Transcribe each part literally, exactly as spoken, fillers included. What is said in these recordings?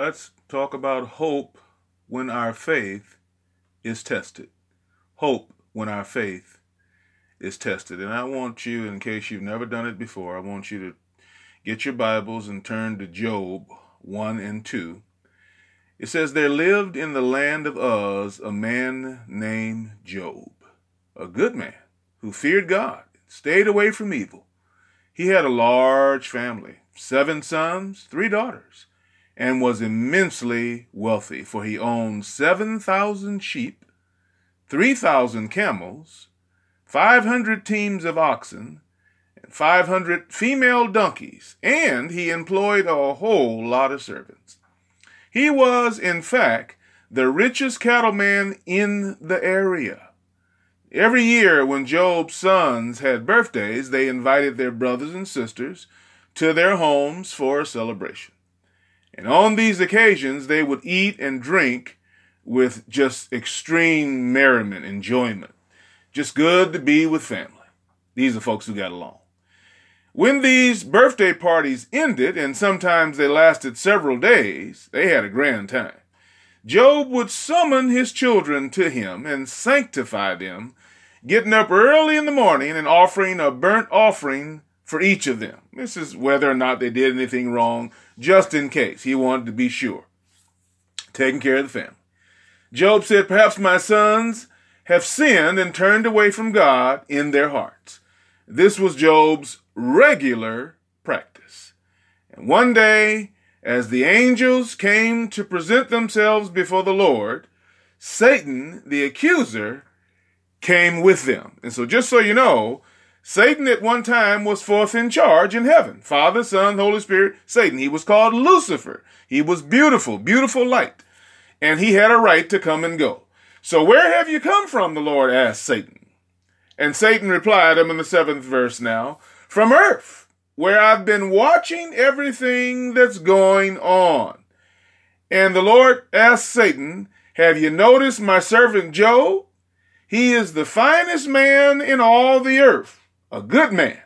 Let's talk about hope when our faith is tested. Hope when our faith is tested. And I want you, in case you've never done it before, I want you to get your Bibles and turn to Job one and two. It says, "There lived in the land of Uz a man named Job, a good man who feared God, stayed away from evil. He had a large family, seven sons, three daughters, and was immensely wealthy, for he owned seven thousand sheep, three thousand camels, five hundred teams of oxen, and five hundred female donkeys, and he employed a whole lot of servants. He was, in fact, the richest cattleman in the area. Every year when Job's sons had birthdays, they invited their brothers and sisters to their homes for a celebration. And on these occasions, they would eat and drink with just extreme merriment, enjoyment. Just good to be with family. These are folks who got along. When these birthday parties ended, and sometimes they lasted several days, they had a grand time. Job would summon his children to him and sanctify them, getting up early in the morning and offering a burnt offering for each of them." This is whether or not they did anything wrong, just in case. He wanted to be sure. Taking care of the family. Job said, "Perhaps my sons have sinned and turned away from God in their hearts." This was Job's regular practice. And one day, as the angels came to present themselves before the Lord, Satan, the accuser, came with them. And so just so you know, Satan at one time was fourth in charge in heaven. Father, Son, Holy Spirit, Satan. He was called Lucifer. He was beautiful, beautiful light. And he had a right to come and go. "So where have you come from?" the Lord asked Satan. And Satan replied, I'm in the seventh verse now, "From earth, where I've been watching everything that's going on." And the Lord asked Satan, "Have you noticed my servant Job? He is the finest man in all the earth, a good man,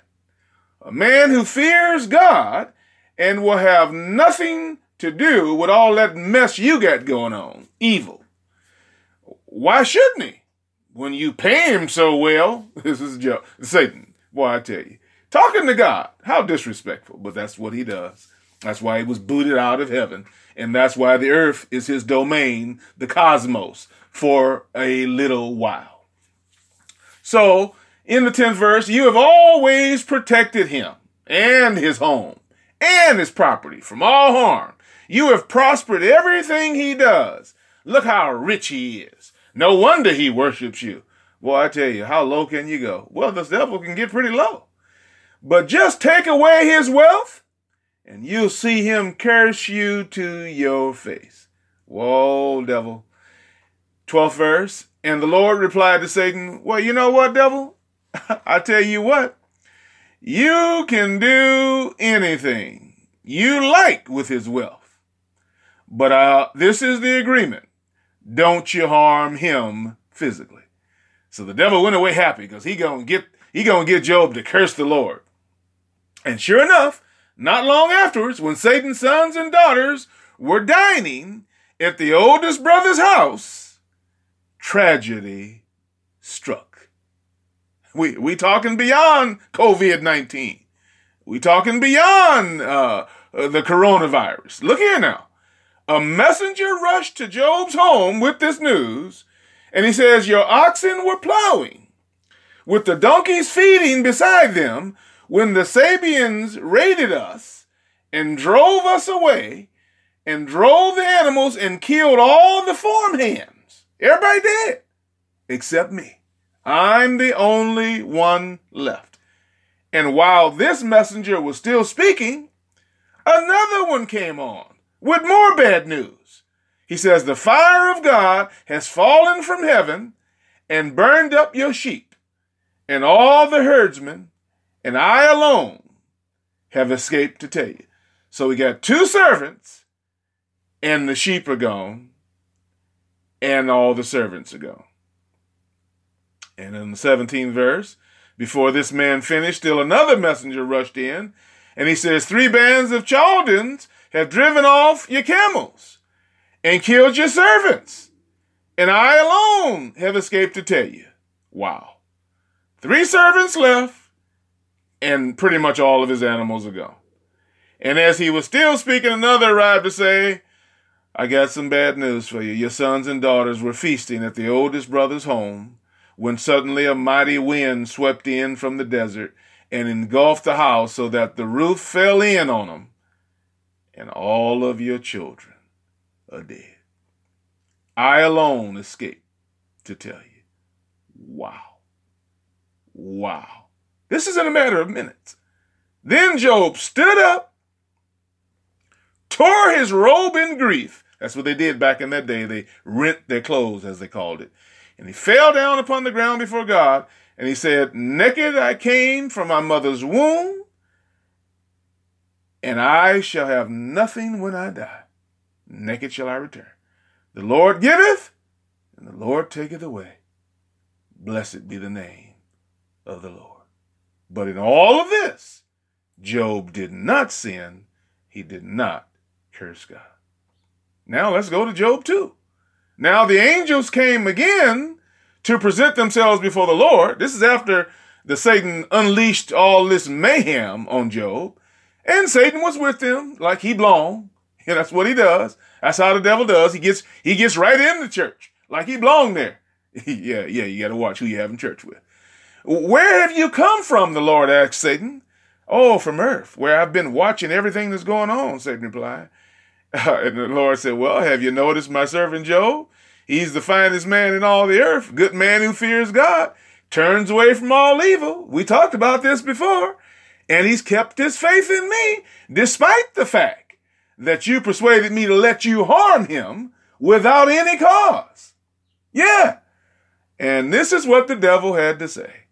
a man who fears God and will have nothing to do with all that mess you got going on, evil. Why shouldn't he? When you pay him so well," this is Job, Satan, boy, I tell you. Talking to God, how disrespectful, but that's what he does. That's why he was booted out of heaven, and that's why the earth is his domain, the cosmos, for a little while. So, in the tenth verse, "You have always protected him and his home and his property from all harm. You have prospered everything he does. Look how rich he is. No wonder he worships you." Boy, I tell you, how low can you go? Well, the devil can get pretty low. "But just take away his wealth, and you'll see him curse you to your face." Whoa, devil. twelfth verse, "And the Lord replied to Satan, well, you know what, devil? I tell you what, you can do anything you like with his wealth. But uh, this is the agreement. Don't you harm him physically." So the devil went away happy because he gonna get he gonna get Job to curse the Lord. And sure enough, not long afterwards, when Satan's sons and daughters were dining at the oldest brother's house, tragedy struck. We we talking beyond covid nineteen. We talking beyond uh, the coronavirus. Look here now. A messenger rushed to Job's home with this news, and he says, "Your oxen were plowing, with the donkeys feeding beside them, when the Sabians raided us and drove us away and drove the animals and killed all the farm hands. Everybody dead except me. I'm the only one left." And while this messenger was still speaking, another one came on with more bad news. He says, "The fire of God has fallen from heaven and burned up your sheep and all the herdsmen, and I alone have escaped to tell you." So we got two servants, and the sheep are gone, and all the servants are gone. And in the seventeenth verse, before this man finished, still another messenger rushed in, and he says, "Three bands of Chaldeans have driven off your camels and killed your servants, and I alone have escaped to tell you." Wow. Three servants left, and pretty much all of his animals are gone. And as he was still speaking, another arrived to say, "I got some bad news for you. Your sons and daughters were feasting at the oldest brother's home when suddenly a mighty wind swept in from the desert and engulfed the house so that the roof fell in on them, and all of your children are dead. I alone escaped to tell you." Wow. Wow. This is in a matter of minutes. "Then Job stood up, tore his robe in grief." That's what they did back in that day. They rent their clothes, as they called it. "And he fell down upon the ground before God. And he said, 'Naked I came from my mother's womb, and I shall have nothing when I die. Naked shall I return. The Lord giveth, and the Lord taketh away. Blessed be the name of the Lord.' But in all of this, Job did not sin. He did not curse God." Now let's go to Job two. "Now the angels came again to present themselves before the Lord." This is after the Satan unleashed all this mayhem on Job. And Satan was with them like he belonged. And that's what he does. That's how the devil does. He gets he gets right in the church like he belonged there. yeah, yeah, you got to watch who you have in church with. "Where have you come from?" the Lord asked Satan. "Oh, from earth, where I've been watching everything that's going on," Satan replied. Uh, and the Lord said, "Well, have you noticed my servant Job? He's the finest man in all the earth, good man who fears God, turns away from all evil." We talked about this before. "And he's kept his faith in me, despite the fact that you persuaded me to let you harm him without any cause." Yeah. And this is what the devil had to say.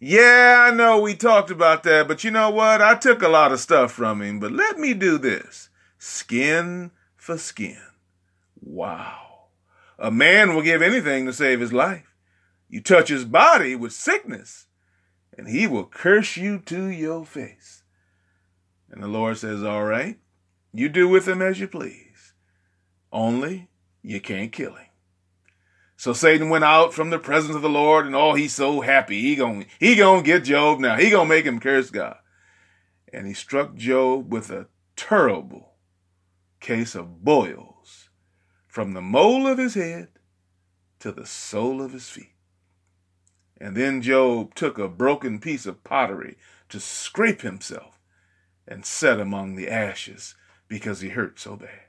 "Yeah, I know we talked about that, but you know what? I took a lot of stuff from him, but let me do this. Skin for skin." Wow. "A man will give anything to save his life. You touch his body with sickness, and he will curse you to your face." And the Lord says, "All right, you do with him as you please. Only you can't kill him." So Satan went out from the presence of the Lord, and oh, he's so happy. He gonna, he gonna get Job now. He gonna make him curse God. And he struck Job with a terrible case of boils from the mole of his head to the sole of his feet. And then Job took a broken piece of pottery to scrape himself and set among the ashes because he hurt so bad.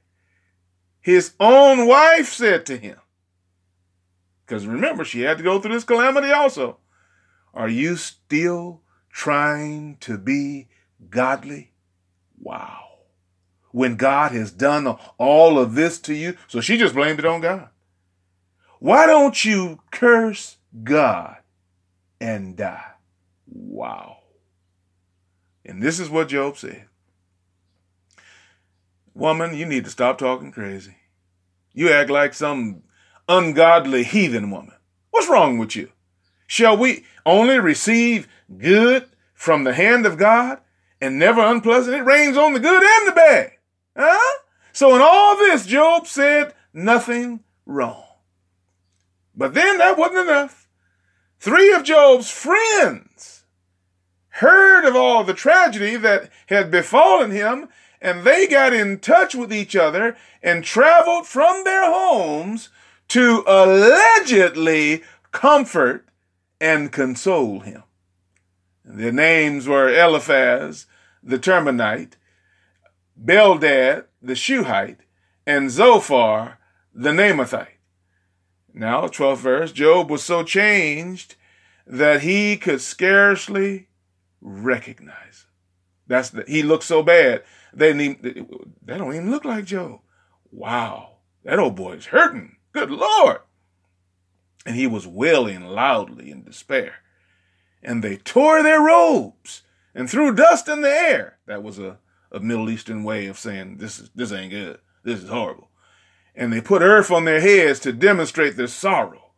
His own wife said to him, because remember, she had to go through this calamity also, "Are you still trying to be godly? Wow. When God has done all of this to you." So she just blamed it on God. "Why don't you curse God and die?" Wow. And this is what Job said. "Woman, you need to stop talking crazy. You act like some ungodly heathen woman. What's wrong with you? Shall we only receive good from the hand of God and never unpleasant? It rains on the good and the bad." Huh? So in all this, Job said nothing wrong. But then that wasn't enough. Three of Job's friends heard of all the tragedy that had befallen him, and they got in touch with each other and traveled from their homes to allegedly comfort and console him. Their names were Eliphaz, the Temanite, Beldad, the Shuhite, and Zophar, the Namathite. Now, twelfth verse, "Job was so changed that he could scarcely recognize him." That's the, he looked so bad. They, need, they don't even look like Job. Wow, that old boy is hurting. Good Lord. "And he was wailing loudly in despair. And they tore their robes and threw dust in the air." That was a, a Middle Eastern way of saying this is, this ain't good. This is horrible. "And they put earth on their heads to demonstrate their sorrow.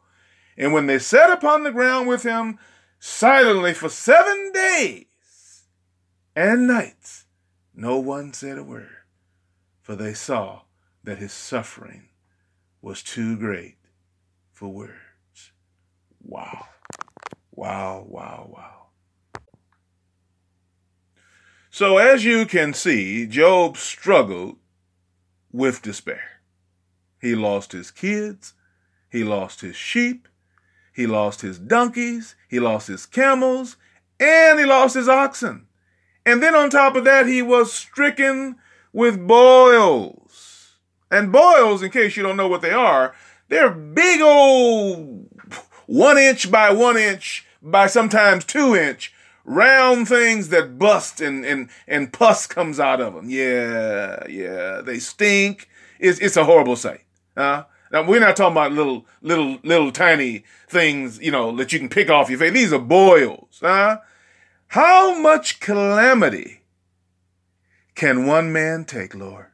And when they sat upon the ground with him silently for seven days and nights, No one said a word, for they saw that his suffering was too great for words. Wow. Wow, wow, wow. So as you can see, Job struggled with despair. He lost his kids. He lost his sheep. He lost his donkeys. He lost his camels. And he lost his oxen. And then on top of that, he was stricken with boils. And boils, in case you don't know what they are, they're big old one inch by one inch by sometimes two inch round things that bust and, and, and pus comes out of them. Yeah, yeah, they stink. It's, it's a horrible sight. Huh? Now, we're not talking about little, little, little tiny things, you know, that you can pick off your face. These are boils. Huh? How much calamity can one man take, Lord?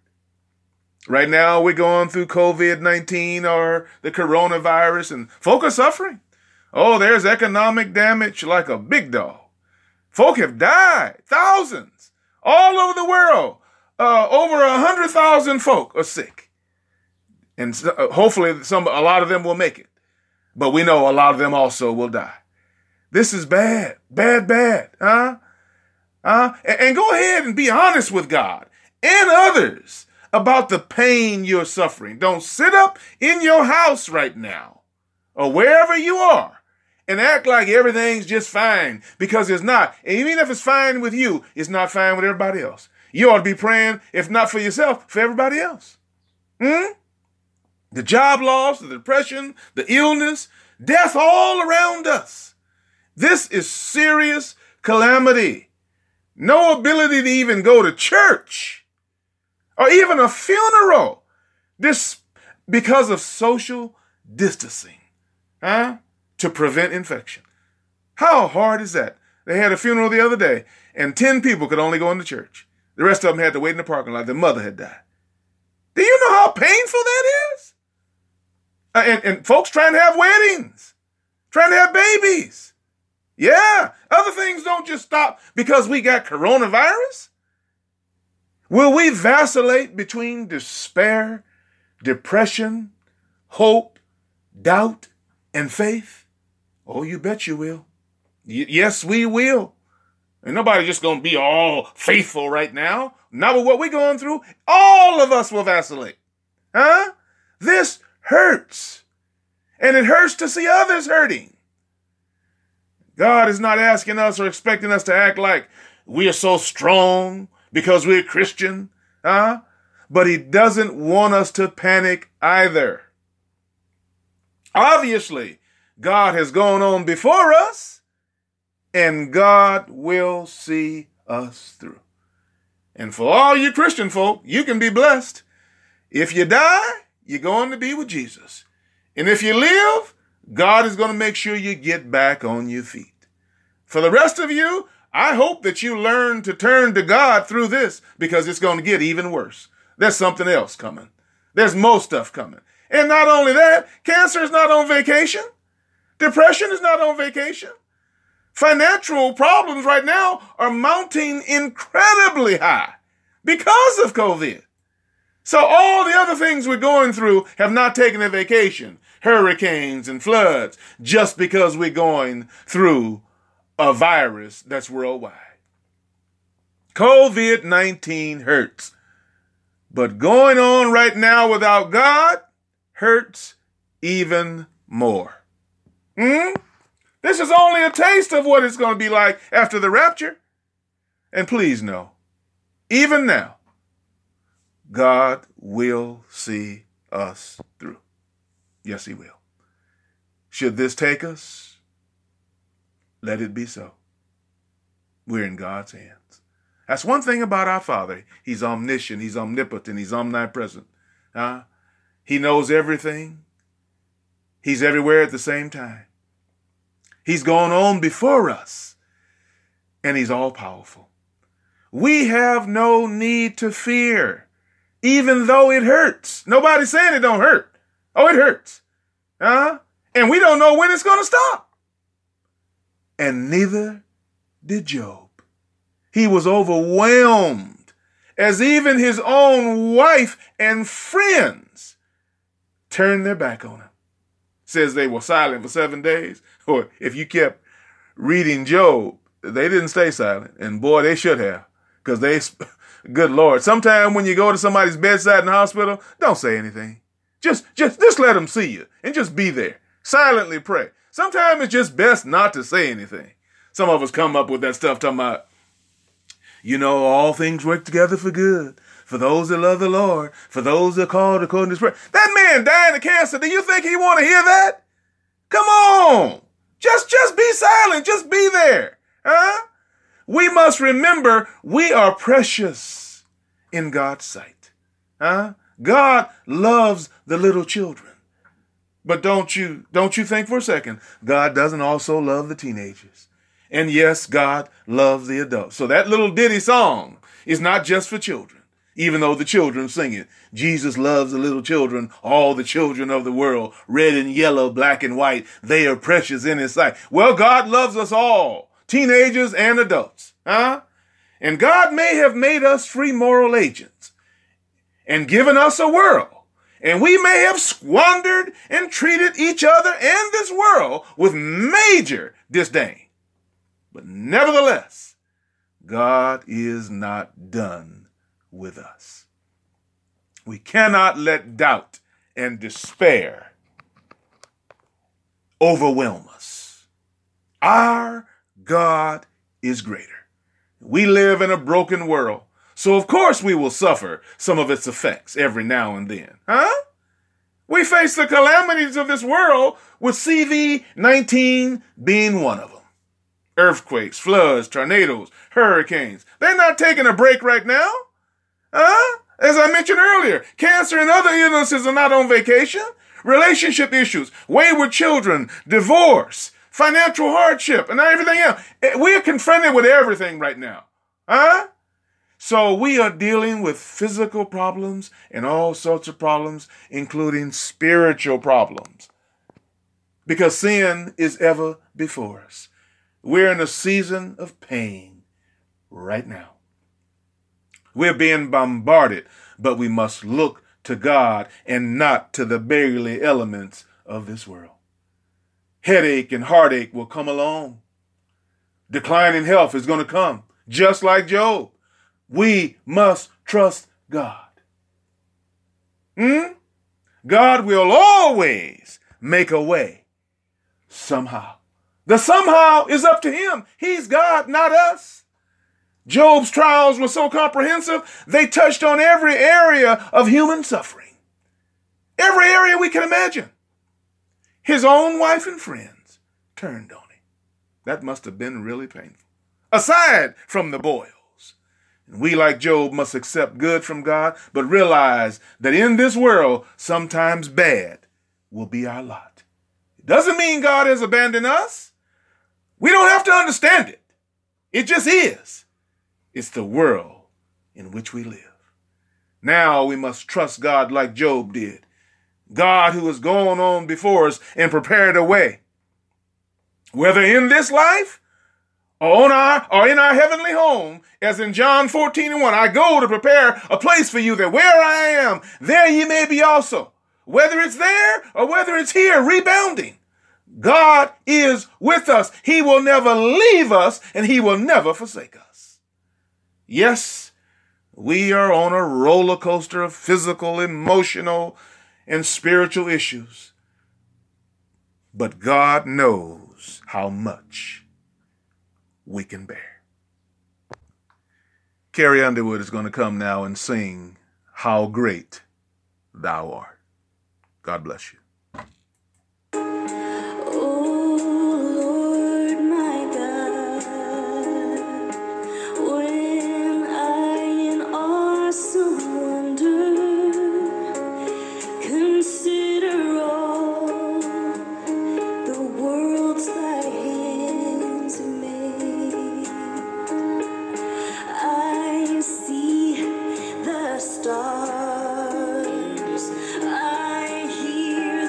Right now, we're going through covid nineteen or the coronavirus, and folk are suffering. Oh, there's economic damage like a big dog. Folk have died, thousands, all over the world. Uh, over one hundred thousand folk are sick. And so, hopefully some, a lot of them will make it. But we know a lot of them also will die. This is bad, bad, bad. Huh? Huh? And, and go ahead and be honest with God and others about the pain you're suffering. Don't sit up in your house right now or wherever you are and act like everything's just fine, because it's not. And even if it's fine with you, it's not fine with everybody else. You ought to be praying, if not for yourself, for everybody else. Hmm? The job loss, the depression, the illness, death all around us. This is serious calamity. No ability to even go to church or even a funeral, this because of social distancing, huh? To prevent infection. How hard is that? They had a funeral the other day, and ten people could only go into church. The rest of them had to wait in the parking lot. Their mother had died. Do you know how painful that is? Uh, and, and folks trying to have weddings, trying to have babies. Yeah, other things don't just stop because we got coronavirus. Will we vacillate between despair, depression, hope, doubt, and faith? Oh, you bet you will. Y- yes, we will. And nobody's just going to be all faithful right now. Not with what we're going through. All of us will vacillate. Huh? This hurts. And it hurts to see others hurting. God is not asking us or expecting us to act like we are so strong because we're Christian, huh? But he doesn't want us to panic either. Obviously, God has gone on before us, and God will see us through. And for all you Christian folk, you can be blessed. If you die, you're going to be with Jesus. And if you live, God is going to make sure you get back on your feet. For the rest of you, I hope that you learn to turn to God through this, because it's going to get even worse. There's something else coming. There's more stuff coming. And not only that, cancer is not on vacation. Depression is not on vacation. Financial problems right now are mounting incredibly high because of COVID. So all the other things we're going through have not taken a vacation. Hurricanes and floods, just because we're going through a virus that's worldwide. covid nineteen hurts. But going on right now without God hurts even more. Hmm? This is only a taste of what it's going to be like after the rapture. And please know, even now, God will see us through. Yes, he will. Should this take us? Let it be so. We're in God's hands. That's one thing about our Father. He's omniscient. He's omnipotent. He's omnipresent. Uh, he knows everything. He's everywhere at the same time. He's gone on before us. And he's all powerful. We have no need to fear, even though it hurts. Nobody's saying it don't hurt. Oh, it hurts. Uh, and we don't know when it's going to stop. And neither did Job. He was overwhelmed as even his own wife and friends turned their back on him. It says they were silent for seven days. Or if you kept reading Job, they didn't stay silent. And boy, they should have, because they, good Lord. Sometimes when you go to somebody's bedside in the hospital, don't say anything. Just, just, just let them see you and just be there. Silently pray. Sometimes it's just best not to say anything. Some of us come up with that stuff talking about, you know, all things work together for good, for those that love the Lord, for those that are called according to his prayer. That man dying of cancer, do you think he want to hear that? Come on. Just, just be silent. Just be there. Huh? We must remember we are precious in God's sight. Huh? God loves the little children. But don't you, don't you think for a second, God doesn't also love the teenagers. And yes, God loves the adults. So that little ditty song is not just for children, even though the children sing it. Jesus loves the little children, all the children of the world, red and yellow, black and white. They are precious in his sight. Well, God loves us all, teenagers and adults. Huh? And God may have made us free moral agents and given us a world. And we may have squandered and treated each other and this world with major disdain. But nevertheless, God is not done with us. We cannot let doubt and despair overwhelm us. Our God is greater. We live in a broken world, so of course we will suffer some of its effects every now and then. Huh? We face the calamities of this world, with C V nineteen being one of them. Earthquakes, floods, tornadoes, hurricanes. They're not taking a break right now. Huh? As I mentioned earlier, cancer and other illnesses are not on vacation. Relationship issues, wayward children, divorce, financial hardship, and everything else. We are confronted with everything right now. Huh? So we are dealing with physical problems and all sorts of problems, including spiritual problems, because sin is ever before us. We're in a season of pain right now. We're being bombarded, but we must look to God and not to the beggarly elements of this world. Headache and heartache will come along. Decline in health is going to come, just like Job. We must trust God. Hmm? God will always make a way somehow. The somehow is up to him. He's God, not us. Job's trials were so comprehensive, they touched on every area of human suffering. Every area we can imagine. His own wife and friends turned on him. That must have been really painful. Aside from the boils. We, like Job, must accept good from God, but realize that in this world, sometimes bad will be our lot. It doesn't mean God has abandoned us. We don't have to understand it. It just is. It's the world in which we live. Now we must trust God like Job did. God who has gone on before us and prepared a way, whether in this life or, on our, or in our heavenly home, as in John fourteen and one, I go to prepare a place for you, that where I am, there ye may be also. Whether it's there or whether it's here, rebounding, God is with us. He will never leave us, and he will never forsake us. Yes, we are on a roller coaster of physical, emotional, and spiritual issues. But God knows how much we can bear. Carrie Underwood is going to come now and sing How Great Thou Art. God bless you. Stars, I hear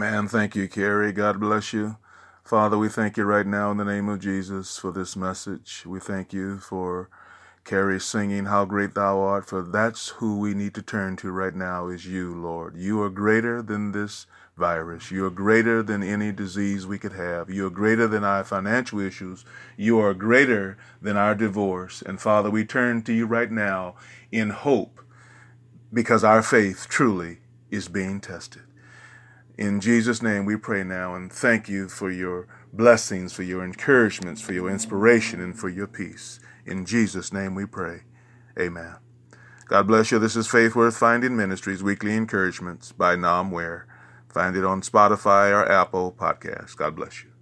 Amen. Thank you, Carrie. God bless you. Father, we thank you right now in the name of Jesus for this message. We thank you for Carrie singing How Great Thou Art, for that's who we need to turn to right now is you, Lord. You are greater than this virus. You are greater than any disease we could have. You are greater than our financial issues. You are greater than our divorce. And Father, we turn to you right now in hope because our faith truly is being tested. In Jesus' name we pray now and thank you for your blessings, for your encouragements, for your inspiration, and for your peace. In Jesus' name we pray. Amen. God bless you. This is Faith Worth Finding Ministries, Weekly Encouragements by Nomware. Find it on Spotify or Apple Podcasts. God bless you.